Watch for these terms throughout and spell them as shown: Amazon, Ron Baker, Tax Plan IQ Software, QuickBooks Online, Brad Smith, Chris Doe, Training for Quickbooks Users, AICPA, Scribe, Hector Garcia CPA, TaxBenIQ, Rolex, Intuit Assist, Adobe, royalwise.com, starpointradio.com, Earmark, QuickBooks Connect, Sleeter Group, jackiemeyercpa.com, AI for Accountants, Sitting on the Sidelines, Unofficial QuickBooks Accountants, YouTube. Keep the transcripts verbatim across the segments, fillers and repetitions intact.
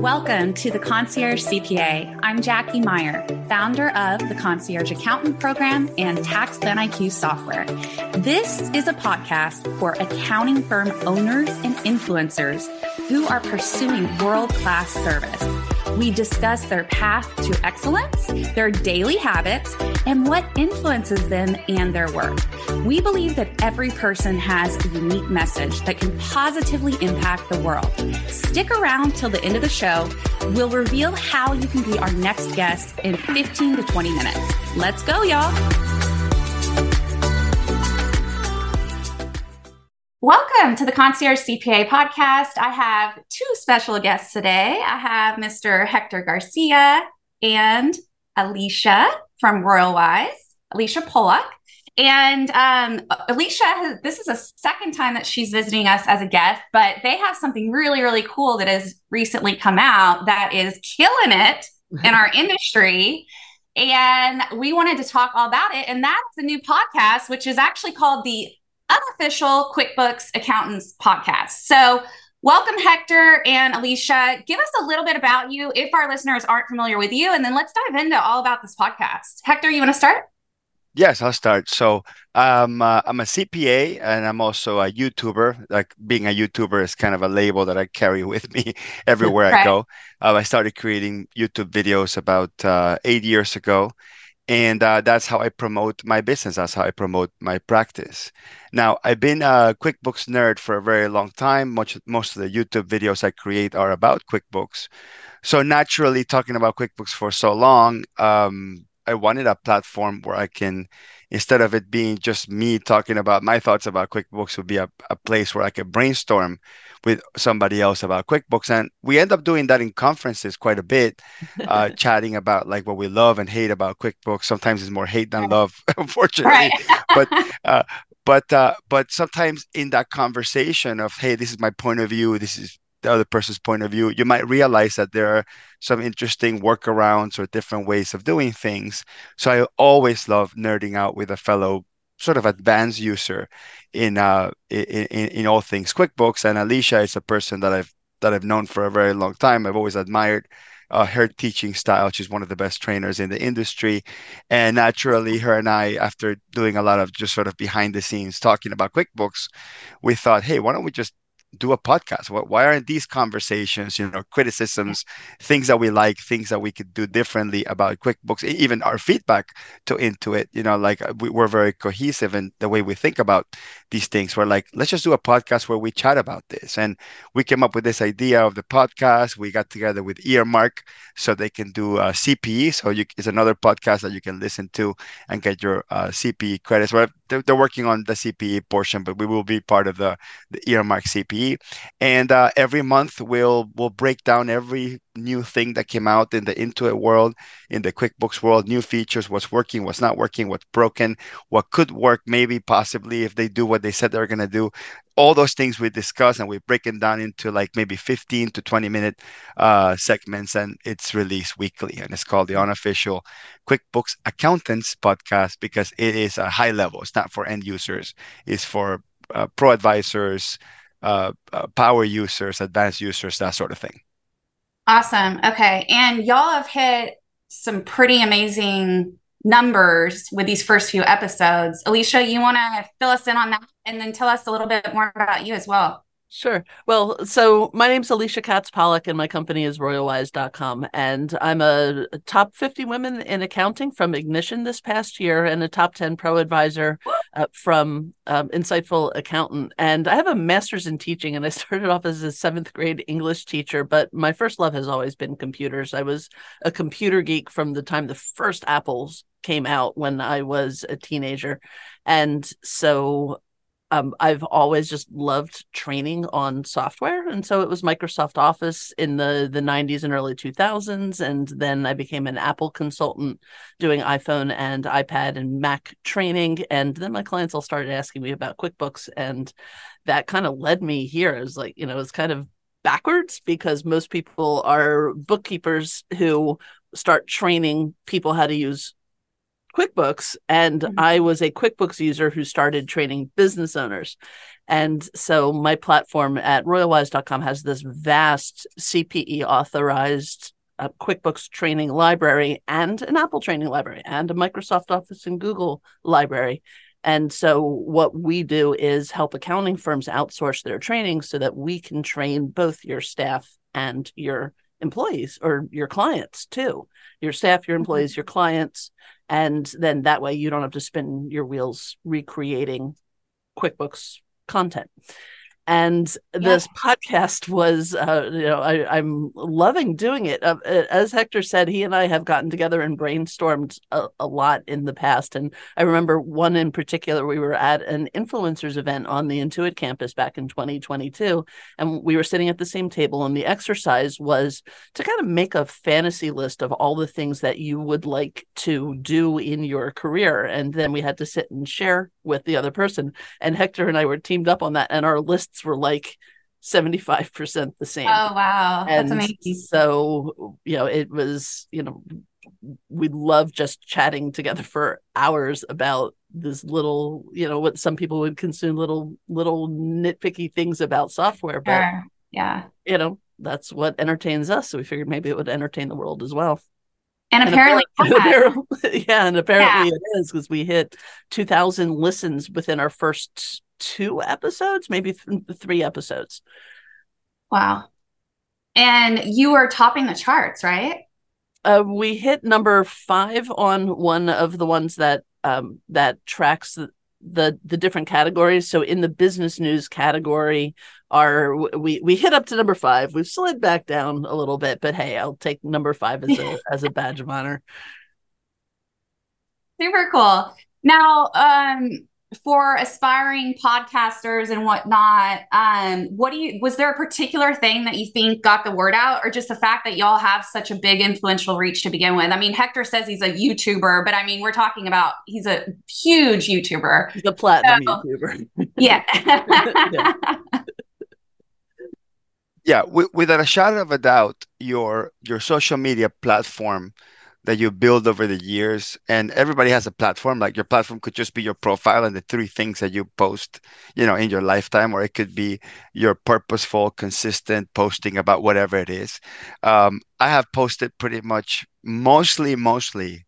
Welcome to The Concierge C P A. I'm Jackie Meyer, founder of The Concierge Accountant Program and TaxBenIQ Software. This is a podcast for accounting firm owners and influencers who are pursuing world-class service. We discuss their path to excellence, their daily habits, and what influences them and their work. We believe that every person has a unique message that can positively impact the world. Stick around till the end of the show. We'll reveal how you can be our next guest in fifteen to twenty minutes. Let's go, y'all. Welcome to the Concierge C P A podcast. I have two special guests today. I have Mister Hector Garcia and Alicia from Royal Wise, Alicia Pollock. And um, Alicia, this is a second time that she's visiting us as a guest, but they have something really, really cool that has recently come out that is killing it in our industry. And we wanted to talk all about it. And that's the new podcast, which is actually called the Unofficial QuickBooks Accountants Podcast. So welcome, Hector and Alicia. Give us a little bit about you if our listeners aren't familiar with you, and then let's dive into all about this podcast. Hector, you want to start? Yes, I'll start. So um, uh, I'm a C P A and I'm also a YouTuber. Like being a YouTuber is kind of a label that I carry with me everywhere right. I go. Uh, I started creating YouTube videos about uh, eight years ago. And uh, that's how I promote my business. That's how I promote my practice. Now, I've been a QuickBooks nerd for a very long time. Much, most of the YouTube videos I create are about QuickBooks. So naturally, talking about QuickBooks for so long, um, I wanted a platform where I can, instead of it being just me talking about my thoughts about QuickBooks, would be a, a place where I could brainstorm with somebody else about QuickBooks. And we end up doing that in conferences quite a bit, uh, chatting about like what we love and hate about QuickBooks. Sometimes it's more hate than love, unfortunately. Right. but uh, but uh, but sometimes in that conversation of, hey, this is my point of view, this is the other person's point of view, you might realize that there are some interesting workarounds or different ways of doing things. So I always love nerding out with a fellow sort of advanced user in uh in, in, in all things QuickBooks. And Alicia is a person that I've that I've known for a very long time. I've always admired uh, her teaching style. She's one of the best trainers in the industry. And naturally, her and I, after doing a lot of just sort of behind the scenes talking about QuickBooks, we thought, hey, why don't we just do a podcast? Why aren't these conversations, you know, criticisms, things that we like, things that we could do differently about QuickBooks, even our feedback to Intuit, you know, like we, we're very cohesive in the way we think about these things. We're like, let's just do a podcast where we chat about this. And we came up with this idea of the podcast. We got together with Earmark so they can do uh, C P E. So you, it's another podcast that you can listen to and get your uh, C P E credits. Well, they're, they're working on the C P E portion, but we will be part of the, the Earmark C P E. And uh, every month we'll we'll break down every new thing that came out in the Intuit world, in the QuickBooks world, new features, what's working, what's not working, what's broken, what could work, maybe possibly if they do what they said they're going to do. All those things we discuss and we break it down into like maybe fifteen to twenty minute uh, segments, and it's released weekly. And it's called the Unofficial QuickBooks Accountants Podcast because it is a high level. It's not for end users. It's for uh, pro advisors, Uh, uh, power users, advanced users, that sort of thing. Awesome. Okay. And y'all have hit some pretty amazing numbers with these first few episodes. Alicia, you want to fill us in on that and then tell us a little bit more about you as well? Sure. Well, so my name's Alicia Katz Pollock and my company is royal wise dot com. And I'm a top fifty women in accounting from Ignition this past year and a top ten pro advisor uh, from um, Insightful Accountant. And I have a master's in teaching and I started off as a seventh grade English teacher, but my first love has always been computers. I was a computer geek from the time the first Apples came out when I was a teenager. And so Um, I've always just loved training on software. And so it was Microsoft Office in the, the nineties and early two thousands. And then I became an Apple consultant doing iPhone and iPad and Mac training. And then my clients all started asking me about QuickBooks. And that kind of led me here. It was like, you know, it's kind of backwards because most people are bookkeepers who start training people how to use QuickBooks, and mm-hmm. I was a QuickBooks user who started training business owners. And so my platform at royal wise dot com has this vast C P E authorized a QuickBooks training library and an Apple training library and a Microsoft Office and Google library. And so what we do is help accounting firms outsource their training so that we can train both your staff and your employees or your clients too, your staff, your employees, your clients. And then that way you don't have to spin your wheels recreating QuickBooks content. And this yeah. podcast was, uh, you know, I, I'm loving doing it. Uh, as Hector said, he and I have gotten together and brainstormed a, a lot in the past. And I remember one in particular, we were at an influencers event on the Intuit campus back in twenty twenty-two. And we were sitting at the same table. And the exercise was to kind of make a fantasy list of all the things that you would like to do in your career. And then we had to sit and share with the other person. And Hector and I were teamed up on that. And our lists were like seventy-five percent the same. Oh, wow. And that's amazing. So, you know, it was, you know, we love just chatting together for hours about this little, you know, what some people would consume little, little nitpicky things about software. But, sure. yeah, you know, that's what entertains us. So we figured maybe it would entertain the world as well. And, and apparently, apparently yeah. yeah, and apparently yeah. it is, because we hit two thousand listens within our first two episodes, maybe th- three episodes. Wow. And you were topping the charts, right? Uh, we hit number five on one of the ones that um, that tracks the, the the different categories. So in the business news category, are we we hit up to number five. We've slid back down a little bit, but hey, I'll take number five as a as a badge of honor. Super cool. Now, um, for aspiring podcasters and whatnot, um, what do you, was there a particular thing that you think got the word out, or just the fact that y'all have such a big influential reach to begin with? I mean, Hector says he's a YouTuber, but I mean, we're talking about, he's a huge YouTuber. He's a platinum so, YouTuber. Yeah. yeah. yeah with, without a shadow of a doubt, your your social media platform that you build over the years, and everybody has a platform. Like your platform could just be your profile and the three things that you post, you know, in your lifetime, or it could be your purposeful, consistent posting about whatever it is. Um, I have posted pretty much mostly, mostly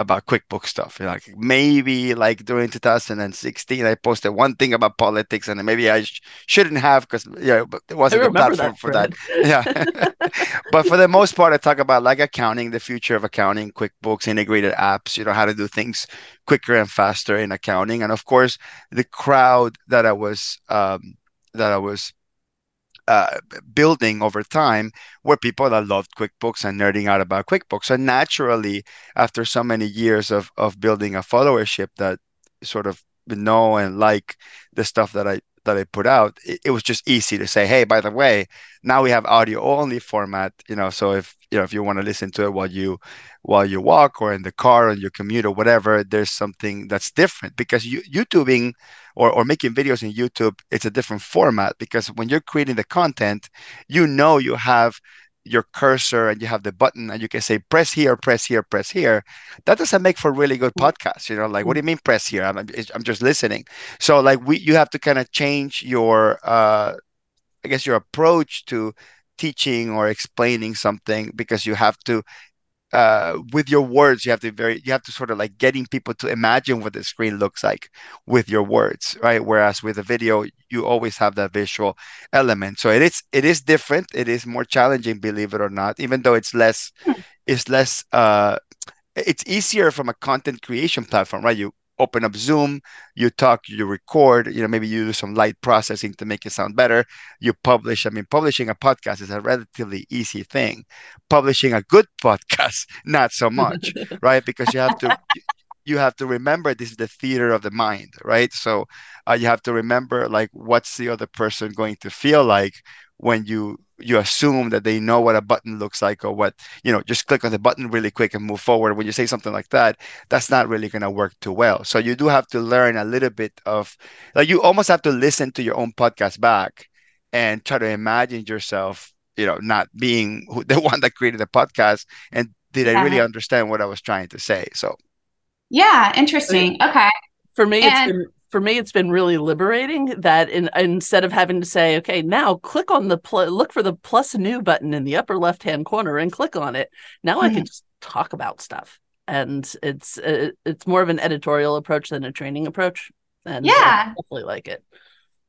about QuickBooks stuff. Like maybe like during two thousand sixteen, I posted one thing about politics, and maybe I sh- shouldn't have, because you know, there wasn't a platform that, for friend. that. Yeah, but for the most part, I talk about like accounting, the future of accounting, QuickBooks, integrated apps, you know, how to do things quicker and faster in accounting. And of course, the crowd that I was um, that I was Uh, building over time were people that loved QuickBooks and nerding out about QuickBooks. And naturally, after so many years of of building a followership that sort of know and like the stuff that I that I put out, it, it was just easy to say, hey, by the way, now we have audio only format. You know, so if you know if you want to listen to it while you while you walk or in the car or your commute or whatever, there's something that's different, because you, YouTubing Or, or making videos in YouTube, it's a different format, because when you're creating the content, you know you have your cursor and you have the button and you can say, press here, press here, press here. That doesn't make for really good podcasts. You know, like, what do you mean press here? I'm, I'm just listening. So like we, you have to kind of change your, uh, I guess, your approach to teaching or explaining something, because you have to, Uh, with your words, you have to very, you have to sort of like getting people to imagine what the screen looks like with your words, right? Whereas with a video, you always have that visual element. So it is, it is different. It is more challenging, believe it or not, even though it's less, it's less, uh, it's easier from a content creation platform, right? You open up Zoom, you talk, you record, you know, maybe you do some light processing to make it sound better. You publish. I mean, publishing a podcast is a relatively easy thing. Publishing a good podcast, not so much, right? Because you have to, you have to remember this is the theater of the mind, right? So uh, you have to remember like what's the other person going to feel like when you you assume that they know what a button looks like, or what, you know, just click on the button really quick and move forward. When you say something like that, that's not really going to work too well. So you do have to learn a little bit of, like, you almost have to listen to your own podcast back and try to imagine yourself, you know, not being who, the one that created the podcast. And did I really understand what I was trying to say? So Yeah, interesting. Okay. For me, and- it's been for me, it's been really liberating that in, instead of having to say, okay, now click on the pl- look for the plus new button in the upper left hand corner and click on it. Now mm-hmm. I can just talk about stuff, and it's uh, it's more of an editorial approach than a training approach. And yeah, I definitely like it.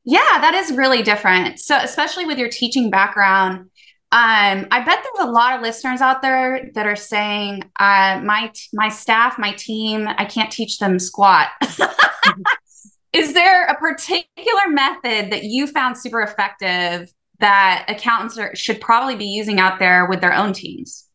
Yeah, that is really different. So especially with your teaching background. Um, I bet there's a lot of listeners out there that are saying, uh, my, my staff, my team, I can't teach them squat. Is there a particular method that you found super effective that accountants are, should probably be using out there with their own teams?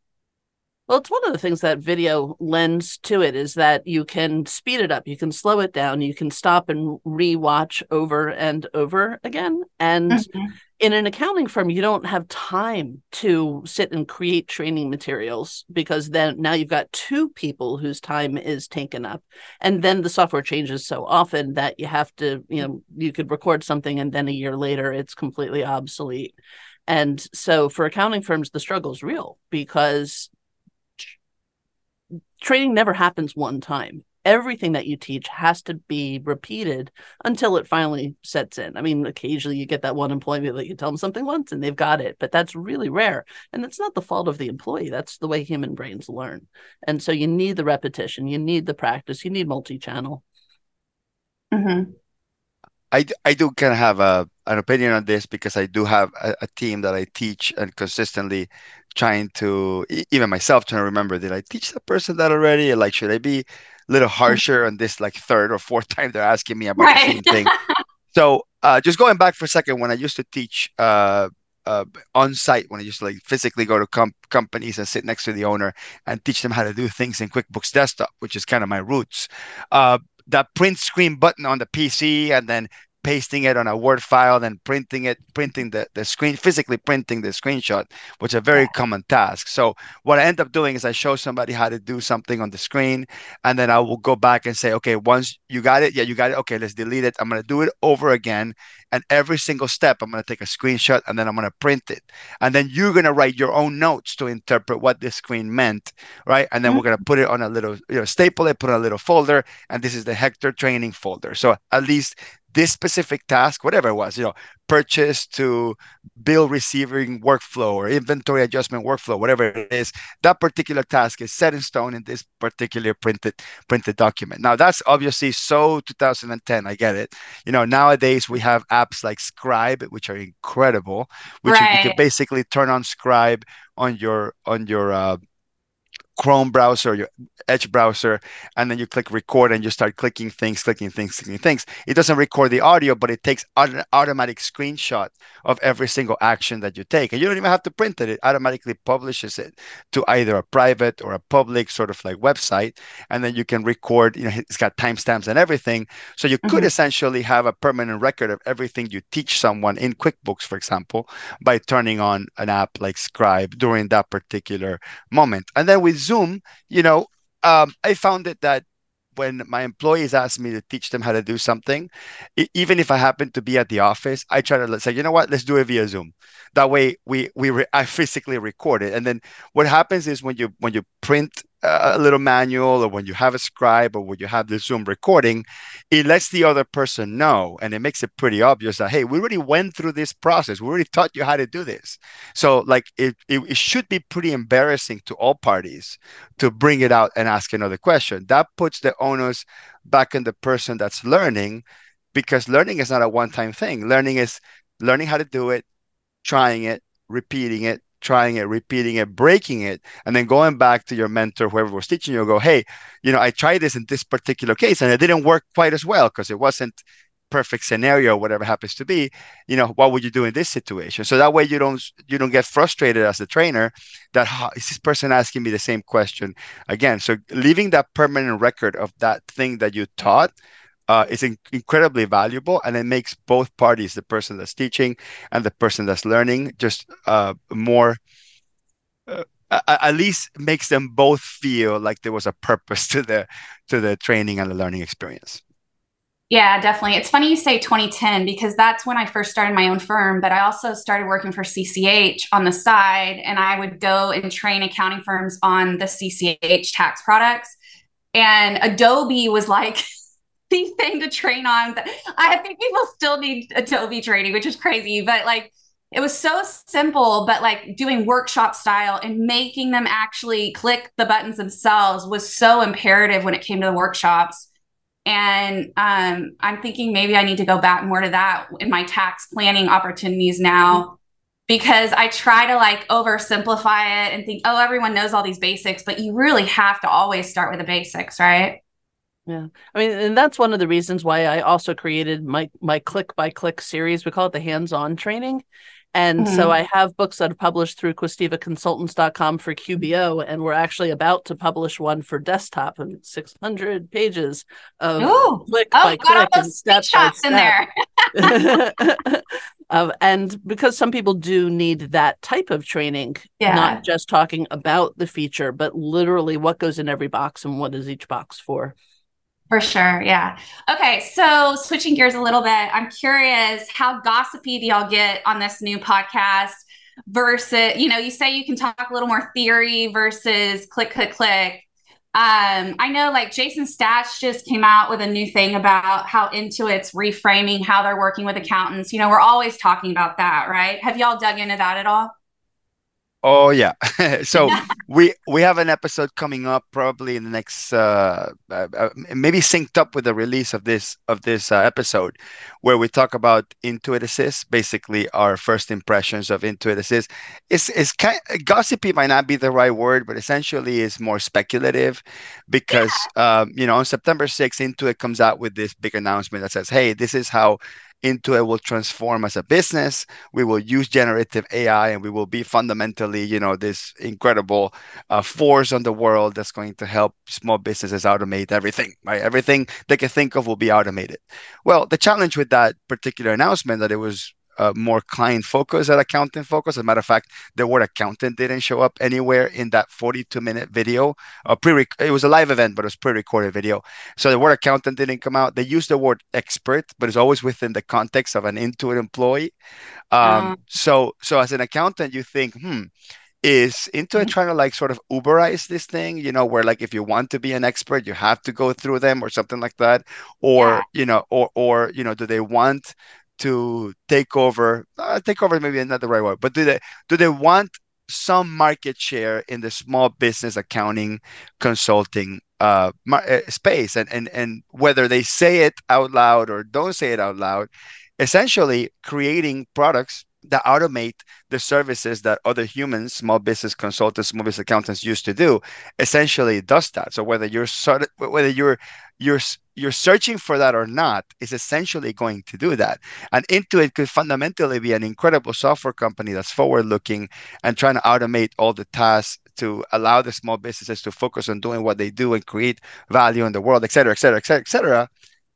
Well, it's one of the things that video lends to it is that you can speed it up, you can slow it down, you can stop and rewatch over and over again. And mm-hmm. in an accounting firm, you don't have time to sit and create training materials, because then now you've got two people whose time is taken up. And then the software changes so often that you have to, you know, you could record something and then a year later it's completely obsolete. And so for accounting firms, the struggle is real, because training never happens one time. Everything that you teach has to be repeated until it finally sets in. I mean, occasionally you get that one employee that you tell them something once and they've got it, but that's really rare. And that's not the fault of the employee. That's the way human brains learn. And so you need the repetition. You need the practice. You need multi-channel. Mm-hmm. I, I do kind of have a, an opinion on this, because I do have a, a team that I teach, and consistently trying to, even myself, trying to remember, did I teach the person that already? Like, should I be a little harsher on this, like third or fourth time they're asking me about right. the same thing? So uh, just going back for a second, when I used to teach uh, uh, on site, when I used to like physically go to com- companies and sit next to the owner and teach them how to do things in QuickBooks Desktop, which is kind of my roots. Uh, that print screen button on the P C, and then pasting it on a Word file, then printing it, printing the, the screen, physically printing the screenshot, which is a very common task. So what I end up doing is I show somebody how to do something on the screen, and then I will go back and say, okay, once you got it, yeah, you got it. Okay, let's delete it. I'm going to do it over again. And every single step, I'm going to take a screenshot, and then I'm going to print it. And then you're going to write your own notes to interpret what the screen meant, right? And then mm-hmm. we're going to put it on a little, you know, staple it, put on a little folder. And this is the Hector training folder. So at least this specific task, whatever it was, you know, purchase to bill receiving workflow or inventory adjustment workflow, whatever it is, that particular task is set in stone in this particular printed printed document. Now, that's obviously so two thousand ten, I get it. You know, nowadays we have apps like Scribe, which are incredible, which right. you can basically turn on Scribe on your, on your, uh, Chrome browser, your Edge browser, and then you click record, and you start clicking things, clicking things, clicking things. It doesn't record the audio, but it takes an automatic screenshot of every single action that you take. And you don't even have to print it. It automatically publishes it to either a private or a public sort of like website. And then you can record, you know, it's got timestamps and everything. So you mm-hmm. could essentially have a permanent record of everything you teach someone in QuickBooks, for example, by turning on an app like Scribe during that particular moment. And then with Zoom, you know, um, I found it that when my employees asked me to teach them how to do something, it, even if I happen to be at the office, I try to say, you know what, let's do it via Zoom. That way, we we re- I physically record it, and then what happens is when you when you print a little manual, or when you have a Scribe, or when you have the Zoom recording, it lets the other person know, and it makes it pretty obvious that, hey, we already went through this process. We already taught you how to do this. So like it, it, it should be pretty embarrassing to all parties to bring it out and ask another question. That puts the onus back on the person that's learning, because learning is not a one-time thing. Learning is learning how to do it, trying it, repeating it, trying it, repeating it, breaking it, and then going back to your mentor, whoever was teaching you, go, hey, you know, I tried this in this particular case, and it didn't work quite as well because it wasn't perfect scenario, whatever happens to be, you know, what would you do in this situation? So that way you don't you don't get frustrated as a trainer that, oh, is this person asking me the same question again? So leaving that permanent record of that thing that you taught Uh, it's in- incredibly valuable, and it makes both parties, the person that's teaching and the person that's learning, just uh, more, uh, at least makes them both feel like there was a purpose to the to the training and the learning experience. Yeah, definitely. It's funny you say twenty ten, because that's when I first started my own firm, but I also started working for C C H on the side, and I would go and train accounting firms on the C C H tax products. And Adobe was like the thing to train on. I think people still need Adobe training, which is crazy, but like it was so simple, but like doing workshop style and making them actually click the buttons themselves was so imperative when it came to the workshops. And um, I'm thinking maybe I need to go back more to that in my tax planning opportunities now, because I try to like oversimplify it and think, oh, everyone knows all these basics, but you really have to always start with the basics, right? Yeah. I mean, and that's one of the reasons why I also created my, my click by click series. We call it the hands-on training. And mm-hmm. so I have books that are published through Questiva Consultants dot com for Q B O, and we're actually about to publish one for desktop, and six hundred pages of Ooh. click oh, by click and step by step. In there. um, and because some people do need that type of training, yeah. not just talking about the feature, but literally what goes in every box and what is each box for. For sure. Yeah. Okay. So switching gears a little bit, I'm curious, how gossipy do y'all get on this new podcast versus, you know, you say you can talk a little more theory versus click, click, click. Um, I know like Jason Statch just came out with a new thing about how Intuit's reframing how they're working with accountants. You know, we're always talking about that, right? Have y'all dug into that at all? Oh, yeah. So we we have an episode coming up probably in the next, uh, uh, maybe synced up with the release of this of this uh, episode, where we talk about Intuit Assist, basically our first impressions of Intuit Assist. It's, it's kind of, gossipy might not be the right word, but essentially it's more speculative because, yeah. um, you know, on September sixth, Intuit comes out with this big announcement that says, hey, this is how Intuit will transform as a business. We will use generative A I, and we will be fundamentally, you know, this incredible uh, force on the world that's going to help small businesses automate everything, right? Everything they can think of will be automated. Well, the challenge with that particular announcement that it was Uh, more client focus than accountant focus. As a matter of fact, the word accountant didn't show up anywhere in that forty-two minute video. Uh, pre It was a live event, but it was pre-recorded video. So the word accountant didn't come out. They used the word expert, but it's always within the context of an Intuit employee. Um, uh-huh. So, so as an accountant, you think, hmm, is Intuit trying to like sort of Uberize this thing, you know, where like if you want to be an expert, you have to go through them or something like that, or yeah. you know, or or you know, do they want to take over, uh, take over maybe not the right word, but do they do they want some market share in the small business accounting consulting uh, space? And and and whether they say it out loud or don't say it out loud, essentially creating products that automate the services that other humans, small business consultants, small business accountants used to do, essentially does that. So whether you're whether you're you're you're searching for that or not, is essentially going to do that. And Intuit could fundamentally be an incredible software company that's forward-looking and trying to automate all the tasks to allow the small businesses to focus on doing what they do and create value in the world, et cetera, et cetera, et cetera, et cetera.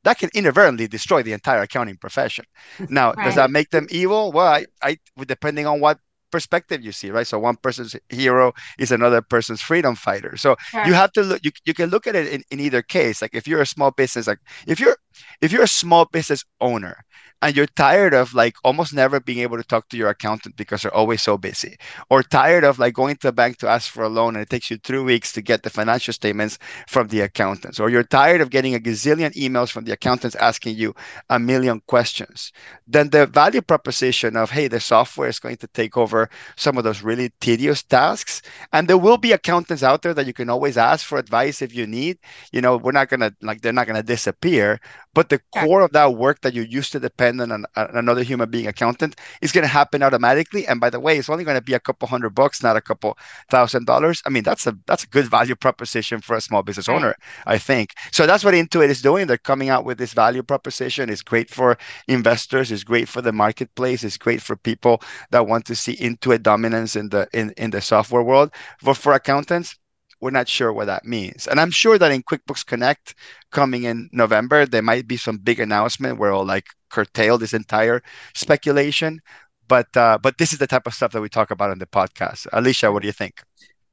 That can inadvertently destroy the entire accounting profession. Now, right. does that make them evil? Well, I, I, depending on what perspective you see, right? So one person's hero is another person's freedom fighter. So sure. you have to look, you, you can look at it in, in either case. Like if you're a small business, like if you're, if you're a small business owner and you're tired of like almost never being able to talk to your accountant because they're always so busy, or tired of like going to the bank to ask for a loan and it takes you three weeks to get the financial statements from the accountants, or you're tired of getting a gazillion emails from the accountants asking you a million questions, then the value proposition of, hey, the software is going to take over some of those really tedious tasks. And there will be accountants out there that you can always ask for advice if you need. You know, we're not going to, like, they're not going to disappear. But the core of that work that you used to depend and an, another human being accountant is going to happen automatically. And by the way, it's only going to be a couple hundred bucks, not a couple thousand dollars. I mean, that's a that's a good value proposition for a small business owner, I think. So that's what Intuit is doing. They're coming out with this value proposition. It's great for investors. It's great for the marketplace. It's great for people that want to see Intuit dominance in the in, in the software world. But for accountants, we're not sure what that means. And I'm sure that in QuickBooks Connect coming in November, there might be some big announcement where it'll like curtail this entire speculation. But uh, but this is the type of stuff that we talk about on the podcast. Alicia, what do you think?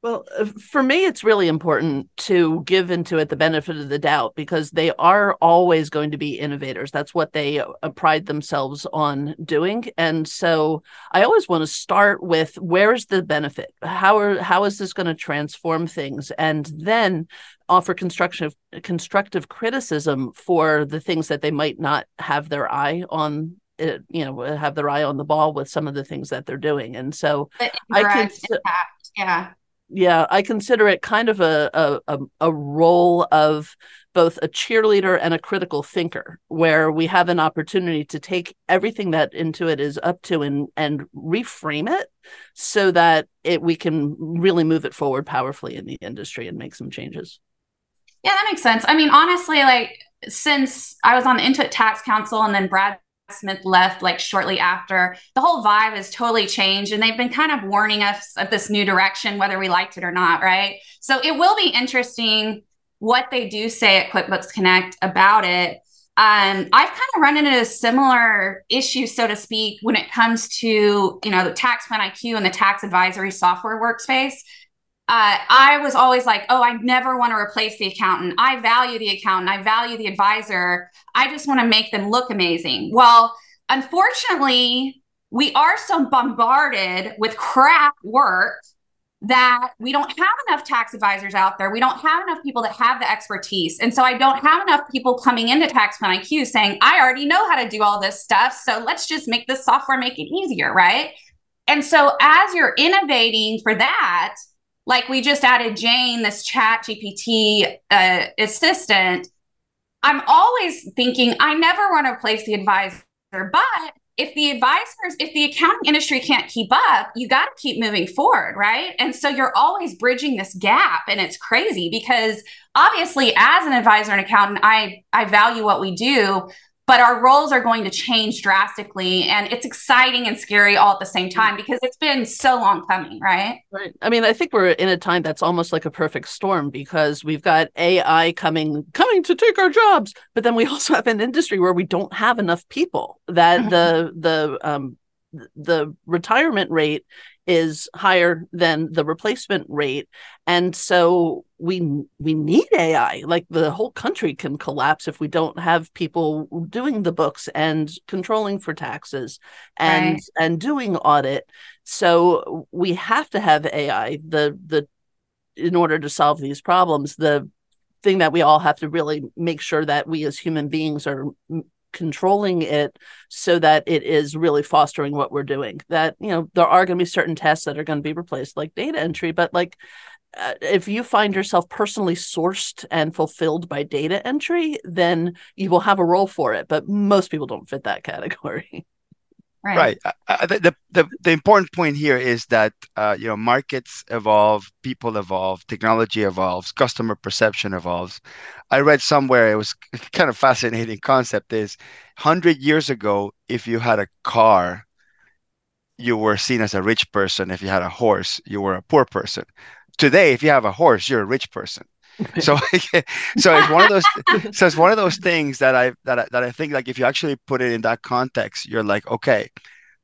Well, for me, it's really important to give Intuit the benefit of the doubt because they are always going to be innovators. That's what they pride themselves on doing. And so I always want to start with, where is the benefit? How are, how is this going to transform things? And then offer constructive constructive criticism for the things that they might not have their eye on, you know, have their eye on the ball with some of the things that they're doing. And so I can, impact. yeah, yeah, I consider it kind of a, a, a role of both a cheerleader and a critical thinker, where we have an opportunity to take everything that Intuit is up to and, and reframe it so that it, we can really move it forward powerfully in the industry and make some changes. Yeah, that makes sense. I mean, honestly, like since I was on the Intuit Tax Council and then Brad Smith left like shortly after, the whole vibe has totally changed, and they've been kind of warning us of this new direction, whether we liked it or not, right? So it will be interesting what they do say at QuickBooks Connect about it. Um, I've kind of run into a similar issue, so to speak, when it comes to, you know, the Tax Plan I Q and the tax advisory software workspace. Uh, I was always like, oh, I never want to replace the accountant. I value the accountant. I value the advisor. I just want to make them look amazing. Well, unfortunately, we are so bombarded with crap work that we don't have enough tax advisors out there. We don't have enough people that have the expertise. And so I don't have enough people coming into Tax Plan I Q saying, I already know how to do all this stuff, so let's just make this software make it easier, right? And so as you're innovating for that, like we just added Jane, this Chat G P T uh, assistant, I'm always thinking, I never want to replace the advisor, but if the advisors, if the accounting industry can't keep up, you got to keep moving forward, right? And so you're always bridging this gap, and it's crazy because obviously as an advisor and accountant, I, I value what we do, but our roles are going to change drastically, and it's exciting and scary all at the same time because it's been so long coming, right? Right. I mean, I think we're in a time that's almost like a perfect storm because we've got A I coming coming to take our jobs, but then we also have an industry where we don't have enough people. That the the um, the retirement rate is higher than the replacement rate. And so we we need A I. Like the whole country can collapse if we don't have people doing the books and controlling for taxes and right. and doing audit. So we have to have A I the the in order to solve these problems. The thing that we all have to really make sure that we as human beings are controlling it so that it is really fostering what we're doing. That, you know, there are going to be certain tasks that are going to be replaced, like data entry, but like uh, if you find yourself personally sourced and fulfilled by data entry, then you will have a role for it, but most people don't fit that category. Right. right. Uh, the, the the important point here is that uh, you know, markets evolve, people evolve, technology evolves, customer perception evolves. I read somewhere, it was kind of fascinating concept, is one hundred years ago, if you had a car, you were seen as a rich person. If you had a horse, you were a poor person. Today, if you have a horse, you're a rich person. So, so it's one of those. So it's one of those things that I that I, that I think, like, if you actually put it in that context, you're like, okay.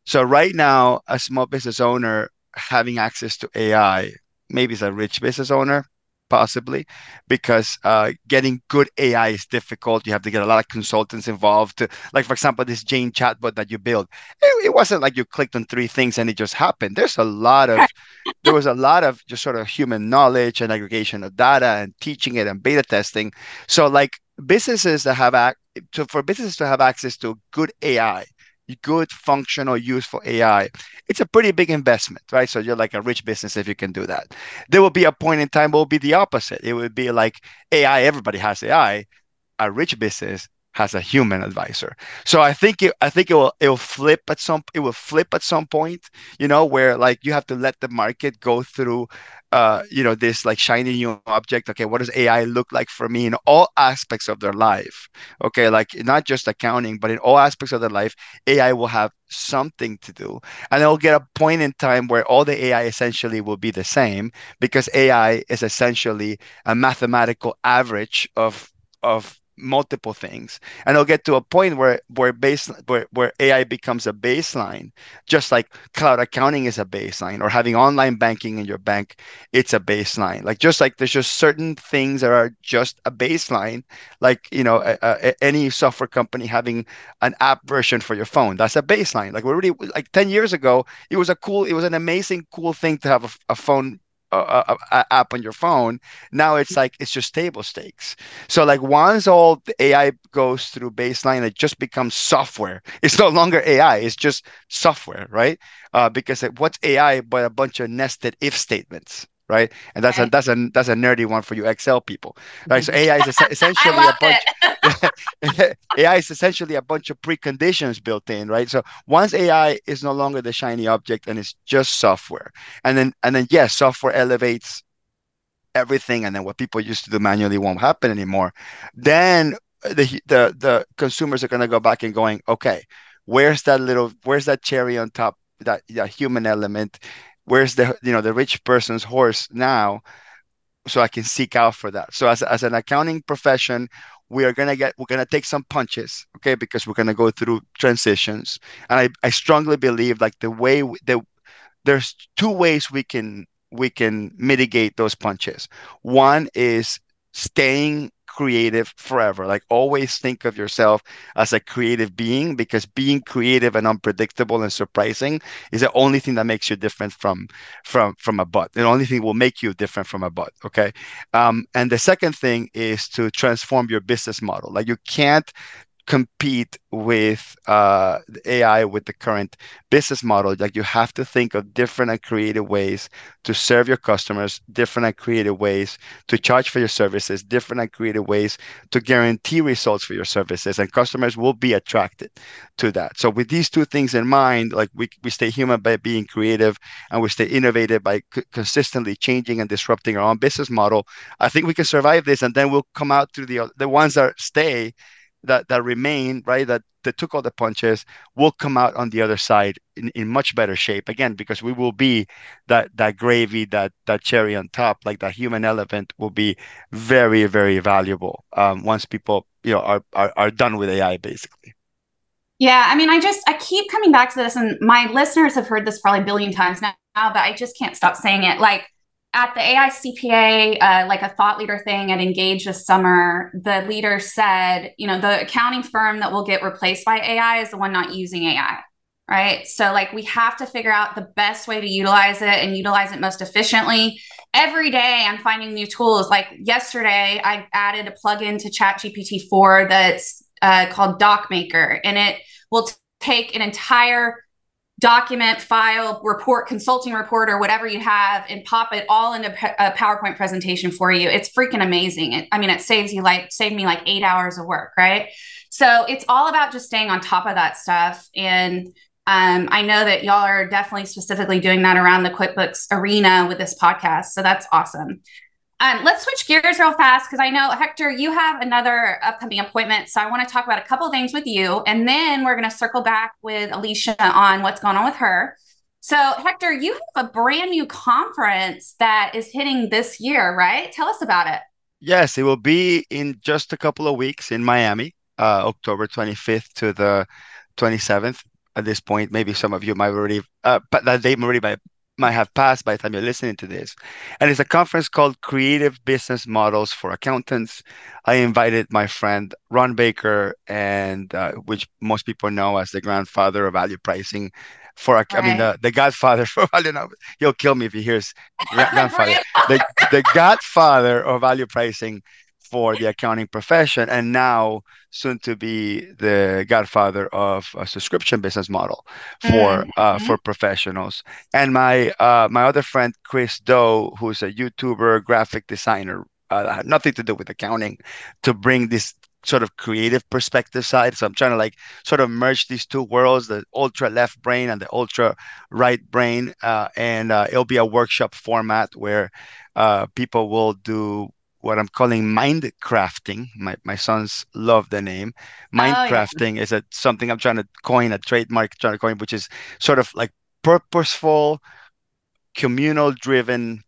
So right now, a small business owner having access to A I maybe is a rich business owner, possibly, because uh, getting good A I is difficult. You have to get a lot of consultants involved. To, like, for example, this Jane chatbot that you build, it, it wasn't like you clicked on three things and it just happened. There's a lot of, there was a lot of just sort of human knowledge and aggregation of data and teaching it and beta testing. So, like, businesses that have, ac- to, for businesses to have access to good A I, good, functional, useful A I, it's a pretty big investment, right? So you're like a rich business if you can do that. There will be a point in time where it will be the opposite. It would be like A I, everybody has A I. A rich business has a human advisor. So I think it, I think it will it will flip at some it will flip at some point, you know, where like you have to let the market go through, uh, you know, this like shiny new object. Okay, what does A I look like for me in all aspects of their life? Okay, like not just accounting, but in all aspects of their life, A I will have something to do, and it'll get a point in time where all the A I essentially will be the same because A I is essentially a mathematical average of of multiple things, and it'll get to a point where where base where, where A I becomes a baseline, just like cloud accounting is a baseline, or having online banking in your bank, it's a baseline. Like just like there's just certain things that are just a baseline, like, you know, a, a, any software company having an app version for your phone, that's a baseline. Like we're really like ten years ago, it was a cool, it was an amazing cool thing to have a, a phone uh, uh, app on your phone. Now it's like, it's just table stakes. So like once all the A I goes through baseline, it just becomes software. It's no longer A I, it's just software, right? Uh, because it, what's A I but a bunch of nested if statements, right? And that's okay. a that's a that's a nerdy one for you Excel people, right? So A I is essentially a bunch. A I is essentially a bunch of preconditions built in, right? So once A I is no longer the shiny object and it's just software, and then and then yes, software elevates everything, and then what people used to do manually won't happen anymore. Then the the the consumers are going to go back and going, okay, where's that little where's that cherry on top, that that human element? Where's the, you know, the rich person's horse now, so I can seek out for that. So as as an accounting profession, we are gonna get we're gonna take some punches, okay? Because we're gonna go through transitions, and I, I strongly believe like the way we, the there's two ways we can we can mitigate those punches. One is staying creative forever. Like always think of yourself as a creative being, because being creative and unpredictable and surprising is the only thing that makes you different from from from a bot. The only thing will make you different from a bot. Okay. Um, and the second thing is to transform your business model. Like you can't compete with uh, A I with the current business model. Like you have to think of different and creative ways to serve your customers, different and creative ways to charge for your services, different and creative ways to guarantee results for your services, and customers will be attracted to that. So with these two things in mind, like we, we stay human by being creative, and we stay innovative by c- consistently changing and disrupting our own business model. I think we can survive this, and then we'll come out through the the ones that stay That, that remain, right, that, that took all the punches, will come out on the other side in, in much better shape, again, because we will be that that gravy, that that cherry on top, like that human element will be very, very valuable um, once people, you know, are, are are done with A I, basically. Yeah, I mean, I just, I keep coming back to this, and my listeners have heard this probably a billion times now, but I just can't stop saying it. Like, at the A I C P A, uh, like a thought leader thing at Engage this summer, the leader said, you know, the accounting firm that will get replaced by A I is the one not using A I, right? So like we have to figure out the best way to utilize it and utilize it most efficiently. Every day I'm finding new tools. Like yesterday, I added a plugin to ChatGPT four that's uh, called DocMaker, and it will t- take an entire document, file, report, consulting report, or whatever you have, and pop it all into a PowerPoint presentation for you. It's freaking amazing. It, I mean, it saves you like, saved me like eight hours of work, right? So it's all about just staying on top of that stuff. And um, I know that y'all are definitely specifically doing that around the QuickBooks arena with this podcast. So that's awesome. Um, let's switch gears real fast, because I know, Hector, you have another upcoming appointment. So I want to talk about a couple of things with you, and then we're going to circle back with Alicia on what's going on with her. So Hector, you have a brand new conference that is hitting this year, right? Tell us about it. Yes, it will be in just a couple of weeks in Miami, uh, October twenty-fifth to the twenty-seventh. At this point, maybe some of you might already, uh, but that date already by might have passed by the time you're listening to this. And it's a conference called Creative Business Models for Accountants. I invited my friend Ron Baker, and uh, which most people know as the grandfather of value pricing. For right. I mean, the, the godfather for value. No, he'll kill me if he hears grandfather. the, the godfather of value pricing for the accounting profession, and now soon to be the godfather of a subscription business model for mm-hmm. uh, for professionals. And my uh, my other friend, Chris Doe, who's a YouTuber, graphic designer, uh, that had nothing to do with accounting, to bring this sort of creative perspective side. So I'm trying to like sort of merge these two worlds, the ultra left brain and the ultra right brain. Uh, and uh, it'll be a workshop format where uh, people will do what I'm calling mind crafting. My my sons love the name. Mind oh, crafting yeah. is a, something I'm trying to coin, a trademark trying to coin, which is sort of like purposeful, communal driven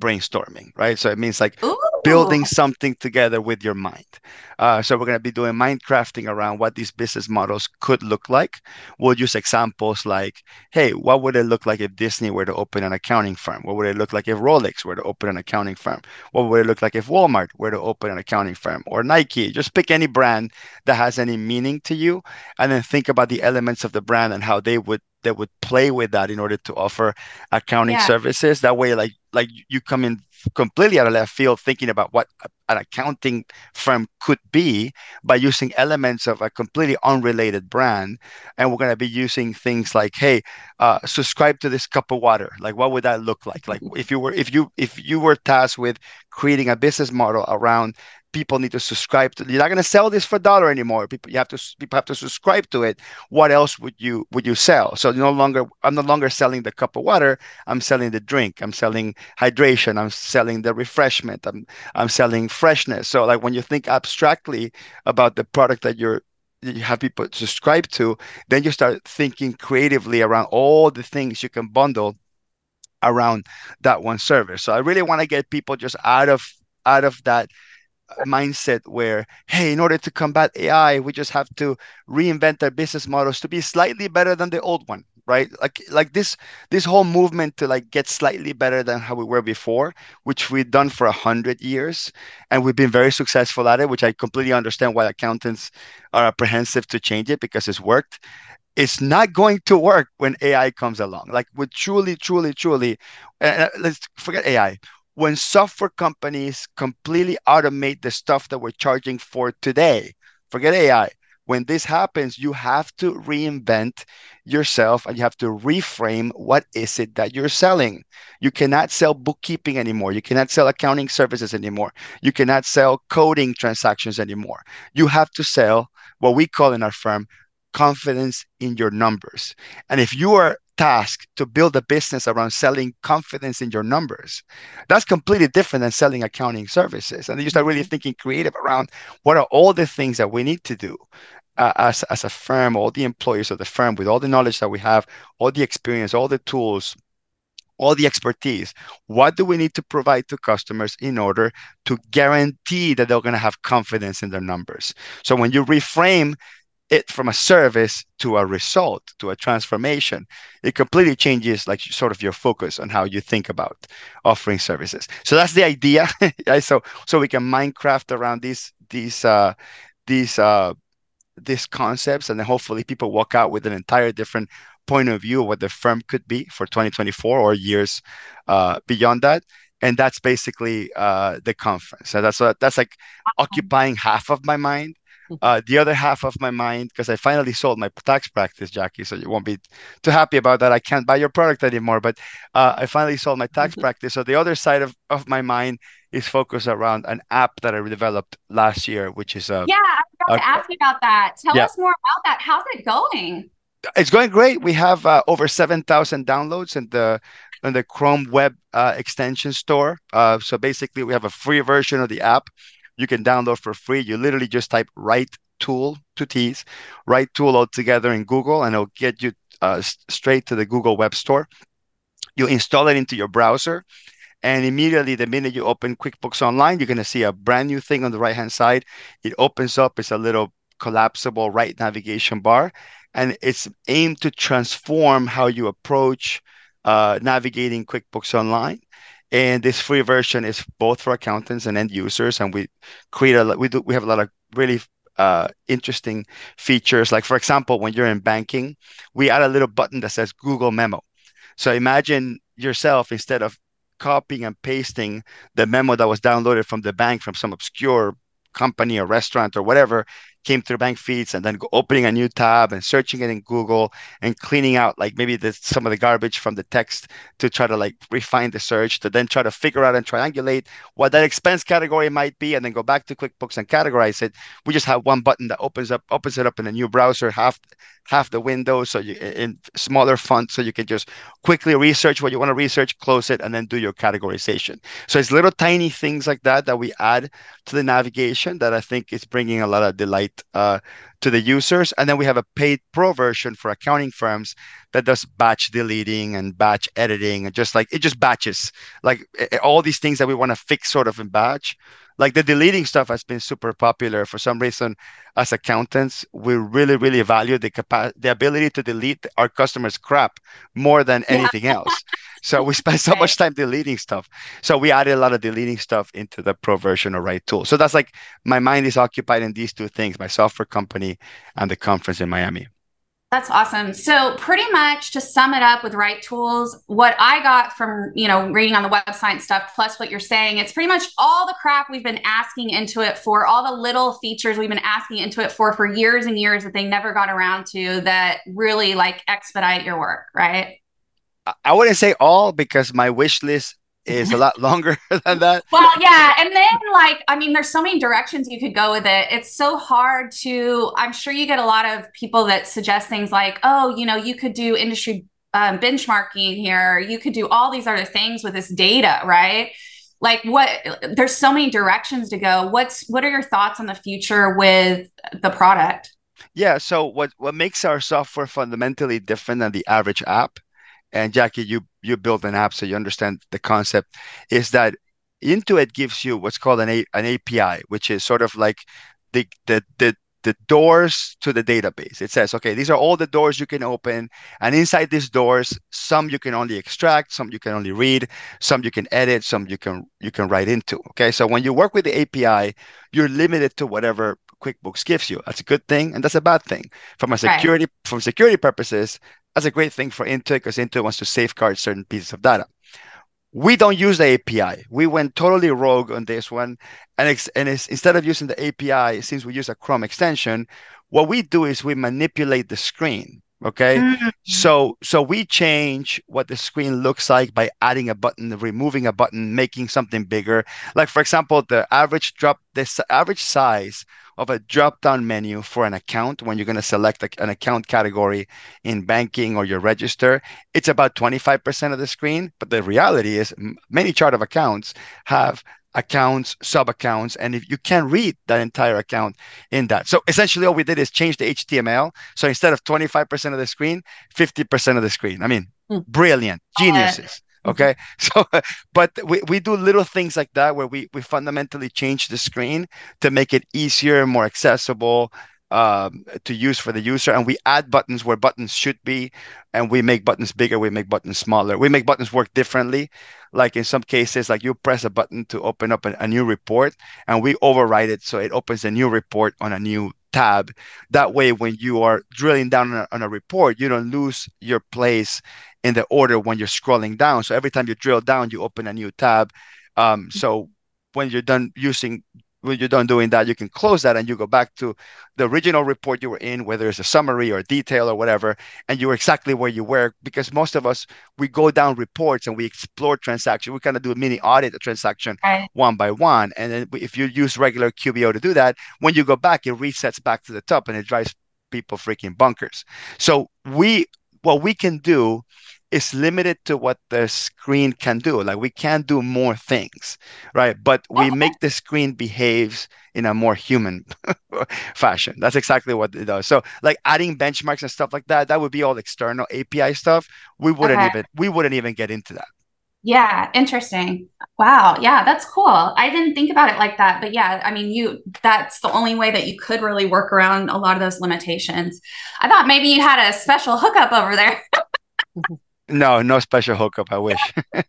brainstorming, right? So it means like, ooh. building something together with your mind. Uh, so we're going to be doing mind crafting around what these business models could look like. We'll use examples like, hey, what would it look like if Disney were to open an accounting firm? What would it look like if Rolex were to open an accounting firm? What would it look like if Walmart were to open an accounting firm, or Nike? Just pick any brand that has any meaning to you, and then think about the elements of the brand and how they would that would play with that in order to offer accounting yeah. services. That way, like like you come in completely out of left field thinking about what an accounting firm could be by using elements of a completely unrelated brand. And we're going to be using things like, hey, uh, subscribe to this cup of water. Like, what would that look like? Like if you were if you if you were tasked with creating a business model around people need to subscribe to. You're not going to sell this for a dollar anymore. People, you have to. People have to subscribe to it. What else would you would you sell? So no longer, I'm no longer selling the cup of water. I'm selling the drink. I'm selling hydration. I'm selling the refreshment. I'm I'm selling freshness. So like when you think abstractly about the product that you're you have people subscribe to, then you start thinking creatively around all the things you can bundle around that one service. So I really want to get people just out of out of that mindset where, hey, in order to combat A I, we just have to reinvent our business models to be slightly better than the old one, right? Like like this this whole movement to like get slightly better than how we were before, which we've done for a hundred years, and we've been very successful at it, which I completely understand why accountants are apprehensive to change it because it's worked. It's not going to work when A I comes along. Like we truly, truly, truly, uh, let's forget A I. When software companies completely automate the stuff that we're charging for today, forget A I. When this happens, you have to reinvent yourself and you have to reframe what is it that you're selling. You cannot sell bookkeeping anymore. You cannot sell accounting services anymore. You cannot sell coding transactions anymore. You have to sell what we call in our firm confidence in your numbers. And if you are tasked to build a business around selling confidence in your numbers, that's completely different than selling accounting services. And you start really thinking creative around what are all the things that we need to do uh, as, as a firm, all the employees of the firm, with all the knowledge that we have, all the experience, all the tools, all the expertise. What do we need to provide to customers in order to guarantee that they're going to have confidence in their numbers? So when you reframe it from a service to a result, to a transformation, it completely changes like sort of your focus on how you think about offering services. So that's the idea. so so we can Minecraft around these these uh, these uh, these concepts, and then hopefully people walk out with an entire different point of view of what the firm could be for twenty twenty-four or years uh, beyond that. And that's basically uh, the conference. So that's uh, that's like occupying half of my mind. Uh, the other half of my mind, because I finally sold my tax practice, Jackie, so you won't be too happy about that. I can't buy your product anymore, but uh, I finally sold my tax practice. So the other side of, of my mind is focused around an app that I developed last year, which is a... Yeah, I forgot a, to ask you about that. Tell yeah. us more about that. How's it going? It's going great. We have uh, over seven thousand downloads in the in the Chrome Web uh, Extension Store. Uh, so basically, we have a free version of the app. You can download for free. You literally just type Right Tool, two T's, Right Tool all together in Google, and it'll get you uh, straight to the Google Web Store. You install it into your browser, and immediately the minute you open QuickBooks Online, you're going to see a brand new thing on the right-hand side. It opens up. It's a little collapsible right navigation bar, and it's aimed to transform how you approach uh, navigating QuickBooks Online. And this free version is both for accountants and end users, and we create a we do we have a lot of really uh, interesting features. Like for example, when you're in banking, we add a little button that says Google Memo. So imagine yourself, instead of copying and pasting the memo that was downloaded from the bank from some obscure company or restaurant or whatever, came through bank feeds, and then opening a new tab and searching it in Google and cleaning out like maybe the, some of the garbage from the text to try to like refine the search, to then try to figure out and triangulate what that expense category might be, and then go back to QuickBooks and categorize it. We just have one button that opens up, opens it up in a new browser, half half the window, so you in smaller font, so you can just quickly research what you want to research, close it, and then do your categorization. So it's little tiny things like that that we add to the navigation that I think is bringing a lot of delight it uh, to the users. And then we have a paid pro version for accounting firms that does batch deleting and batch editing, and just like it just batches, like all these things that we want to fix sort of in batch. Like the deleting stuff has been super popular for some reason. As accountants, we really, really value the capa- the ability to delete our customers' crap more than anything yeah. else. So we spend so much time deleting stuff. So we added a lot of deleting stuff into the pro version of Right Tool. So that's like my mind is occupied in these two things, my software company and the conference in Miami. That's awesome. So pretty much to sum it up with Right Tools, what I got from, you know, reading on the website and stuff, plus what you're saying, it's pretty much all the crap we've been asking Intuit for, all the little features we've been asking Intuit for for years and years that they never got around to that really like expedite your work, right? I wouldn't say all because my wish list is a lot longer than that. Well, yeah. And then like, I mean, there's so many directions you could go with it. It's so hard to, I'm sure you get a lot of people that suggest things like, oh, you know, you could do industry um, benchmarking here. You could do all these other things with this data, right? Like what, there's so many directions to go. What's, what are your thoughts on the future with the product? Yeah. So what, what makes our software fundamentally different than the average app, and Jackie, you you build an app, so you understand the concept, is that Intuit gives you what's called an a, an A P I, which is sort of like the, the the the doors to the database. It says, okay, these are all the doors you can open, and inside these doors, some you can only extract, some you can only read, some you can edit, some you can you can write into. Okay, so when you work with the A P I, you're limited to whatever QuickBooks gives you. That's a good thing, and that's a bad thing from a security right. from security purposes. That's a great thing for Intuit because Intuit wants to safeguard certain pieces of data. We don't use the A P I. We went totally rogue on this one. And, ex- and it's, instead of using the A P I, since we use a Chrome extension, what we do is we manipulate the screen. Okay, mm-hmm. so so we change what the screen looks like by adding a button, removing a button, making something bigger. Like for example, the average drop, the average size of a drop-down menu for an account when you're going to select a, an account category in banking or your register, it's about twenty-five percent of the screen. But the reality is, many chart of accounts have accounts, sub-accounts, and if you can't read that entire account in that. So essentially all we did is change the H T M L. So instead of twenty-five percent of the screen, fifty percent of the screen. I mean, mm. brilliant, geniuses. Uh, okay. So, but we, we do little things like that where we, we fundamentally change the screen to make it easier, more accessible um, to use for the user. And we add buttons where buttons should be, and we make buttons bigger, we make buttons smaller, we make buttons work differently. Like in some cases, like you press a button to open up a, a new report, and we override it so it opens a new report on a new tab. That way, when you are drilling down on a, on a report, you don't lose your place in the order when you're scrolling down. So every time you drill down, you open a new tab. Um, so when you're done using, when you're done doing that, you can close that and you go back to the original report you were in, whether it's a summary or detail or whatever, and you're exactly where you were, because most of us, we go down reports and we explore transactions. We kind of do a mini audit, a transaction okay. one by one. And then if you use regular Q B O to do that, when you go back, it resets back to the top and it drives people freaking bonkers. So we, what we can do is limited to what the screen can do. Like we can do more things, right? But we make the screen behaves in a more human fashion. That's exactly what it does. So like adding benchmarks and stuff like that, that would be all external A P I stuff. We wouldn't okay. even, we wouldn't even get into that. Yeah. Interesting. Wow. Yeah. That's cool. I didn't think about it like that, but yeah, I mean, you, that's the only way that you could really work around a lot of those limitations. I thought maybe you had a special hookup over there. No, no special hookup. I wish. Cool.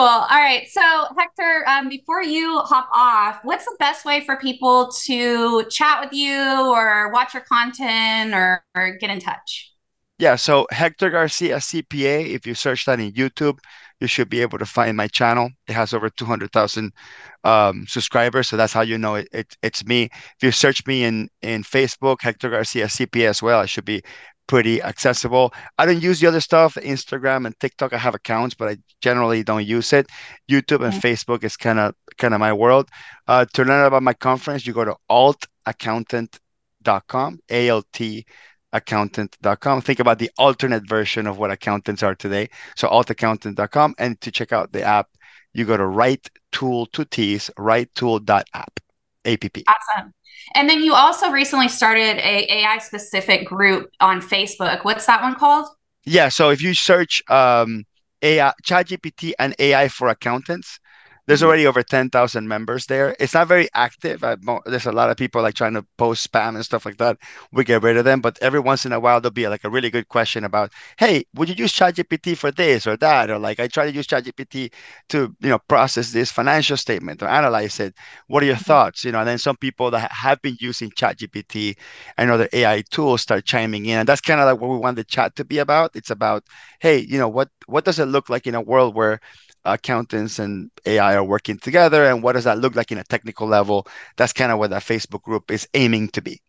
All right. So Hector, um, before you hop off, what's the best way for people to chat with you or watch your content or, or get in touch? Yeah. So Hector Garcia C P A, if you search that in YouTube, you should be able to find my channel. It has over two hundred thousand um, subscribers. So that's how you know it, it, it's me. If you search me in, in Facebook, Hector Garcia C P A as well, I should be pretty accessible. I don't use the other stuff, Instagram and TikTok. I have accounts, but I generally don't use it. YouTube and okay. Facebook is kind of kind of my world. Uh, to learn about my conference, you go to alt accountant dot com, A L T accountant dot com. Think about the alternate version of what accountants are today. So alt accountant dot com. And to check out the app, you go to Right Tool, two T's, right tool dot app. A P P. Awesome. And then you also recently started a AI specific group on Facebook. What's that one called? Yeah. So if you search um, A I, ChatGPT and A I for Accountants, there's already over ten thousand members there. It's not very active. I, there's a lot of people like trying to post spam and stuff like that. We get rid of them. But every once in a while, there'll be like a really good question about, hey, would you use ChatGPT for this or that? Or like, I try to use ChatGPT to, you know, process this financial statement or analyze it. What are your thoughts? You know, and then some people that have been using ChatGPT and other A I tools start chiming in. And that's kind of like what we want the chat to be about. It's about, hey, you know, what, what does it look like in a world where accountants and A I are working together, and what does that look like in a technical level? That's kind of what that Facebook group is aiming to be.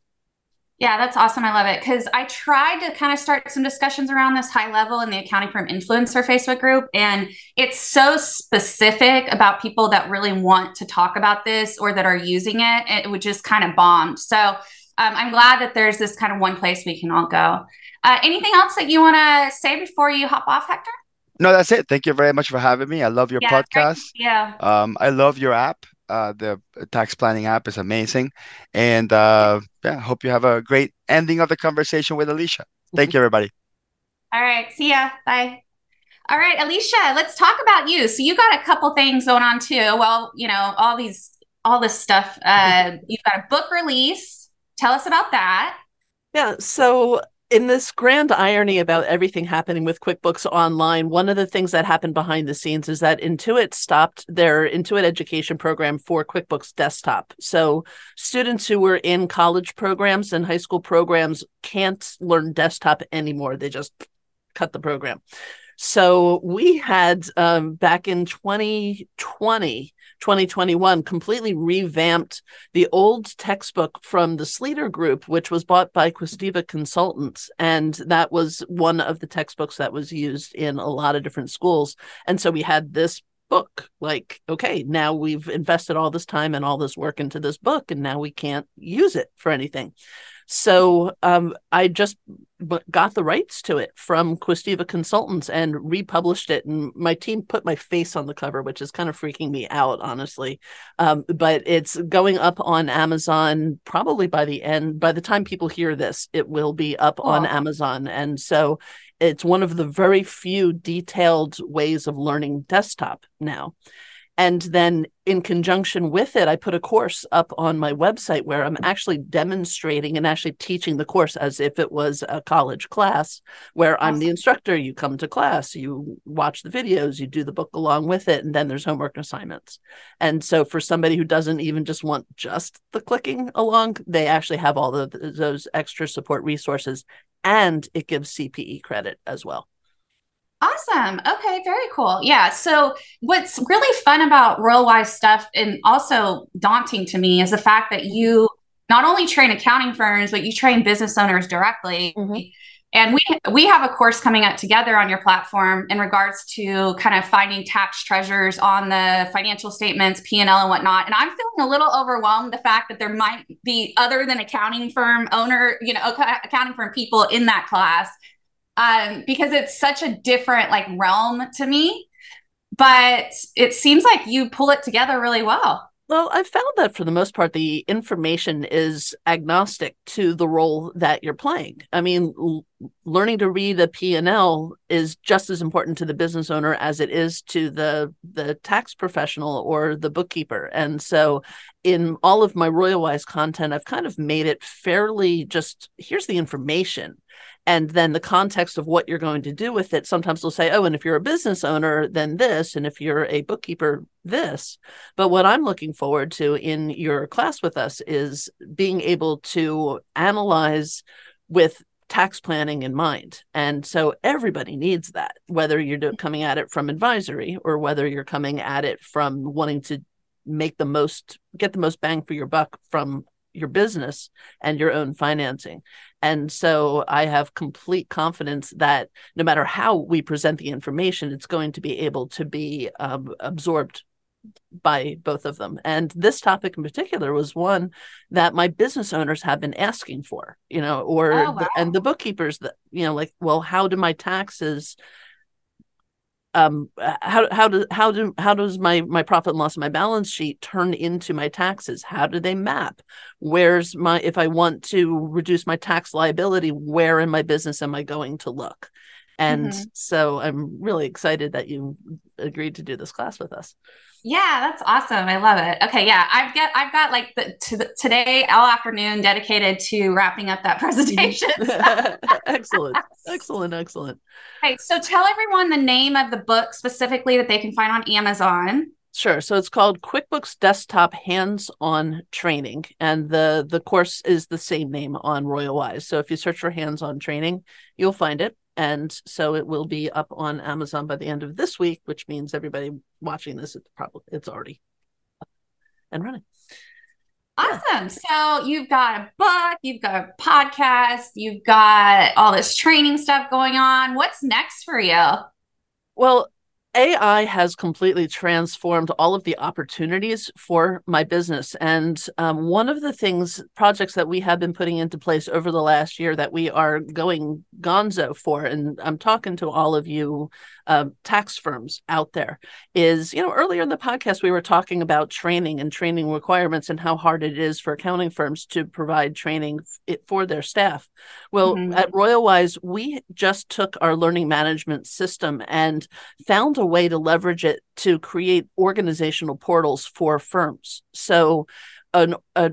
Yeah, that's awesome. I love it, because I tried to kind of start some discussions around this high level in the Accounting Firm Influencer Facebook group, and it's so specific about people that really want to talk about this or that are using it. It would just kind of bomb. So um, I'm glad that there's this kind of one place we can all go. Uh, anything else that you want to say before you hop off, Hector? No, that's it. Thank you very much for having me. I love your yeah, podcast. Yeah. Um, I love your app. Uh, the tax planning app is amazing. And uh, yeah, hope you have a great ending of the conversation with Alicia. Thank you, everybody. All right. See ya. Bye. All right, Alicia, let's talk about you. So you got a couple things going on too. Well, you know, all these, all this stuff. Uh, you've got a book release. Tell us about that. Yeah. So in this grand irony about everything happening with QuickBooks Online, one of the things that happened behind the scenes is that Intuit stopped their Intuit education program for QuickBooks Desktop. So students who were in college programs and high school programs can't learn desktop anymore. They just cut the program. So we had um, back in twenty twenty, twenty twenty-one, completely revamped the old textbook from the Sleeter Group, which was bought by Questiva Consultants. And that was one of the textbooks that was used in a lot of different schools. And so we had this book, like, okay, now we've invested all this time and all this work into this book, and now we can't use it for anything. So um, I just got the rights to it from Questiva Consultants and republished it. And my team put my face on the cover, which is kind of freaking me out, honestly. Um, but it's going up on Amazon probably by the end. By the time people hear this, it will be up oh. on Amazon. And so it's one of the very few detailed ways of learning desktop now. And then in conjunction with it, I put a course up on my website where I'm actually demonstrating and actually teaching the course as if it was a college class where I'm the instructor. You come to class, you watch the videos, you do the book along with it, and then there's homework assignments. And so for somebody who doesn't even just want just the clicking along, they actually have all of those extra support resources, and it gives C P E credit as well. Awesome. Okay. Very cool. Yeah. So what's really fun about Royal Wise stuff, and also daunting to me, is the fact that you not only train accounting firms, but you train business owners directly. Mm-hmm. And we, we have a course coming up together on your platform in regards to kind of finding tax treasures on the financial statements, P and L and whatnot. And I'm feeling a little overwhelmed. The fact that there might be other than accounting firm owner, you know, accounting firm people in that class. Um, because it's such a different like realm to me, but it seems like you pull it together really well. Well, I found that for the most part, the information is agnostic to the role that you're playing. I mean, l- learning to read a P and L is just as important to the business owner as it is to the, the tax professional or the bookkeeper. And so in all of my Royal Wise content, I've kind of made it fairly just, here's the information. And then the context of what you're going to do with it, sometimes they'll say, oh, and if you're a business owner, then this. And if you're a bookkeeper, this. But what I'm looking forward to in your class with us is being able to analyze with tax planning in mind. And so everybody needs that, whether you're coming at it from advisory or whether you're coming at it from wanting to make the most, get the most bang for your buck from your business and your own financing. And so I have complete confidence that no matter how we present the information, it's going to be able to be um, absorbed by both of them. And this topic in particular was one that my business owners have been asking for, you know, or oh, wow. the, and the bookkeepers that, you know, like, well, how do my taxes um, how how do how do how does my my profit and loss and my balance sheet turn into my taxes? How do they map? Where's my, if I want to reduce my tax liability, where in my business am I going to look? And mm-hmm. so I'm really excited that you agreed to do this class with us. Yeah, that's awesome. I love it. Okay. Yeah. I've got, I've got like the, to the today, all afternoon dedicated to wrapping up that presentation. Excellent. Excellent. Excellent. All right. So tell everyone the name of the book specifically that they can find on Amazon. Sure. So it's called QuickBooks Desktop Hands-On Training. And the, the course is the same name on Royal Wise. So if you search for hands-on training, you'll find it. And so it will be up on Amazon by the end of this week, which means everybody watching this, it's probably, it's already up and running. Awesome. Yeah. So you've got a book, you've got a podcast, you've got all this training stuff going on. What's next for you? Well, A I has completely transformed all of the opportunities for my business. And um, one of the things, projects that we have been putting into place over the last year that we are going gonzo for, and I'm talking to all of you uh, tax firms out there, is, you know, earlier in the podcast, we were talking about training and training requirements and how hard it is for accounting firms to provide training for their staff. Well, mm-hmm. at Royal Wise, we just took our learning management system and found a way to leverage it to create organizational portals for firms. So an a,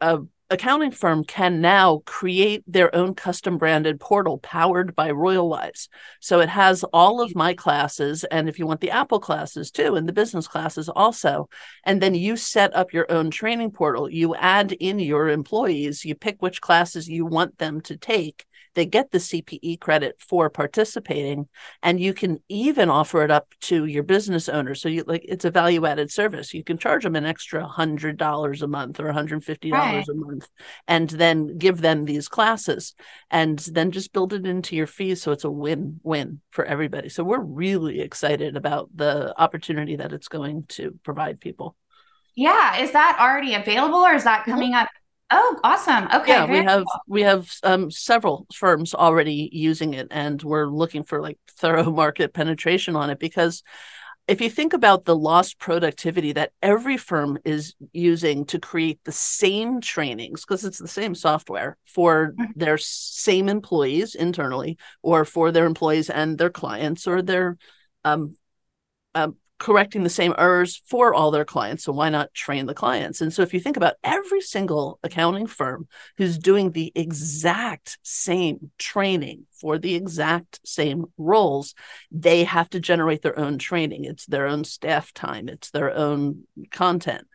a accounting firm can now create their own custom branded portal powered by Royal Wise. So it has all of my classes, and if you want the Apple classes too, and the business classes also, and then you set up your own training portal. You add in your employees, you pick which classes you want them to take. They get the C P E credit for participating, and you can even offer it up to your business owner. So you, like, it's a value-added service. You can charge them an extra one hundred dollars a month or one hundred fifty dollars right. a month, and then give them these classes, and then just build it into your fees. So it's a win-win for everybody. So we're really excited about the opportunity that it's going to provide people. Yeah. Is that already available, or is that coming up? Oh, awesome. Okay. Yeah, we have, cool. we have um, several firms already using it, and we're looking for like thorough market penetration on it, because if you think about the lost productivity that every firm is using to create the same trainings, because it's the same software for their same employees internally, or for their employees and their clients, or their um, um correcting the same errors for all their clients. So why not train the clients? And so if you think about every single accounting firm who's doing the exact same training for the exact same roles, they have to generate their own training. It's their own staff time. It's their own content.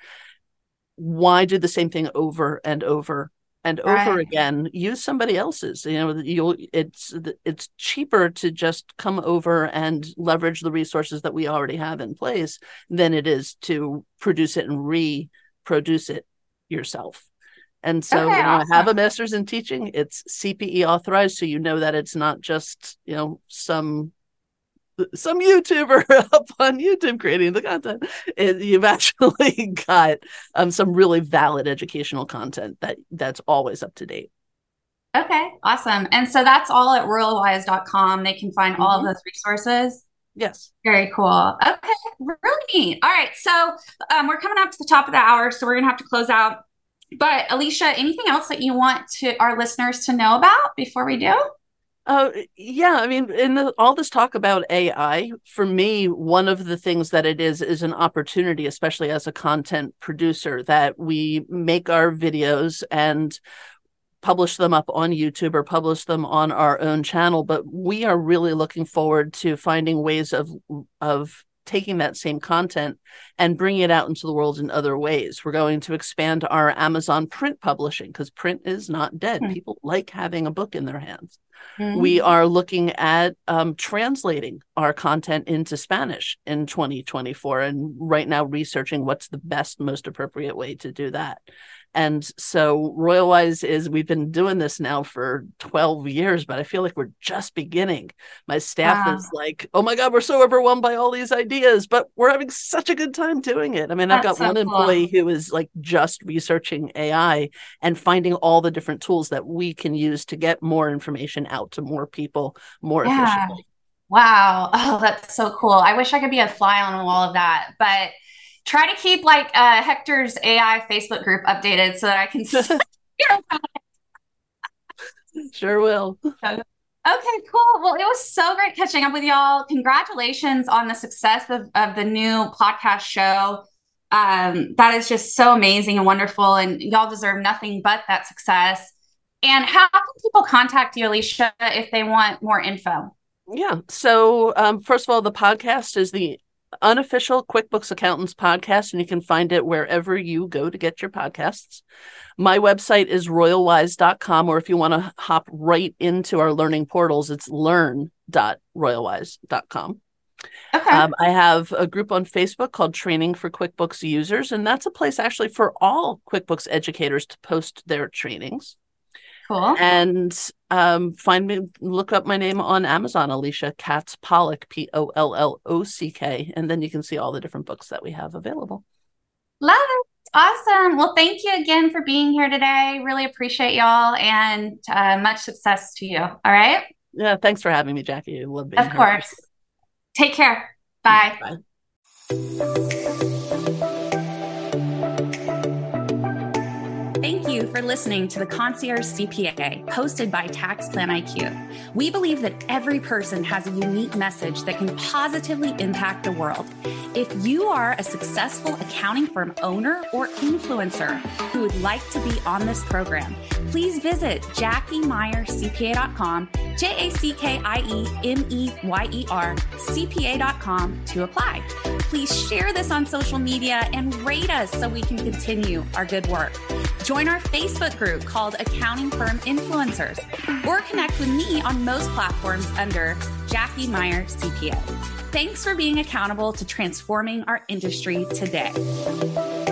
Why do the same thing over and over and over right. again? Use somebody else's. You know, you'll, it's it's cheaper to just come over and leverage the resources that we already have in place than it is to produce it and reproduce it yourself. And so, okay, you know, awesome. I have a master's in teaching. It's C P E authorized, so you know that it's not just, you know, some some YouTuber up on YouTube creating the content. It, you've actually got um, some really valid educational content that that's always up to date. Okay, awesome. And so that's all at royal wise dot com. They can find mm-hmm. all of those resources. Yes. Very cool. Okay, really neat. All right, so um, we're coming up to the top of the hour, so we're going to have to close out. But Alicia, anything else that you want to our listeners to know about before we do? Uh, yeah, I mean, in the, all this talk about A I, for me, one of the things that it is, is an opportunity, especially as a content producer, that we make our videos and publish them up on YouTube or publish them on our own channel. But we are really looking forward to finding ways of of. taking that same content and bringing it out into the world in other ways. We're going to expand our Amazon print publishing, because print is not dead. Mm-hmm. People like having a book in their hands. Mm-hmm. We are looking at um, translating our content into Spanish in twenty twenty-four, and right now researching what's the best, most appropriate way to do that. And so Royal Wise is, we've been doing this now for twelve years, but I feel like we're just beginning. My staff wow. is like, oh my God, we're so overwhelmed by all these ideas, but we're having such a good time doing it. I mean, That's I've got so one cool. employee who is like just researching A I and finding all the different tools that we can use to get more information out to more people more yeah. efficiently. Wow. Oh, that's so cool. I wish I could be a fly on the wall of that, but try to keep like uh, Hector's A I Facebook group updated so that I can hear about it. Sure will. Okay, cool. Well, it was so great catching up with y'all. Congratulations on the success of, of the new podcast show. Um, that is just so amazing and wonderful, and y'all deserve nothing but that success. And how can people contact you, Alicia, if they want more info? Yeah. So um, first of all, the podcast is the Unofficial QuickBooks Accountants podcast, and you can find it wherever you go to get your podcasts. My website is royal wise dot com, or if you want to hop right into our learning portals, it's learn dot royal wise dot com. Okay. Um, I have a group on Facebook called Training for QuickBooks Users, and that's a place actually for all QuickBooks educators to post their trainings. Cool. And um, find me, look up my name on Amazon, Alicia Katz Pollock, P O L L O C K. And then you can see all the different books that we have available. Love it. Awesome. Well, thank you again for being here today. Really appreciate y'all, and uh, much success to you. All right. Yeah. Thanks for having me, Jackie. I love being here. Of course. Take care. Bye. Bye. Thank you for listening to The Concierge C P A, hosted by Tax Plan I Q. We believe that every person has a unique message that can positively impact the world. If you are a successful accounting firm owner or influencer who would like to be on this program, please visit Jackie Meyer C P A dot com, J A C K I E M E Y E R C P A dot com to apply. Please share this on social media and rate us so we can continue our good work. Join our Facebook group called Accounting Firm Influencers, or connect with me on most platforms under Jackie Meyer C P A. Thanks for being accountable to transforming our industry today.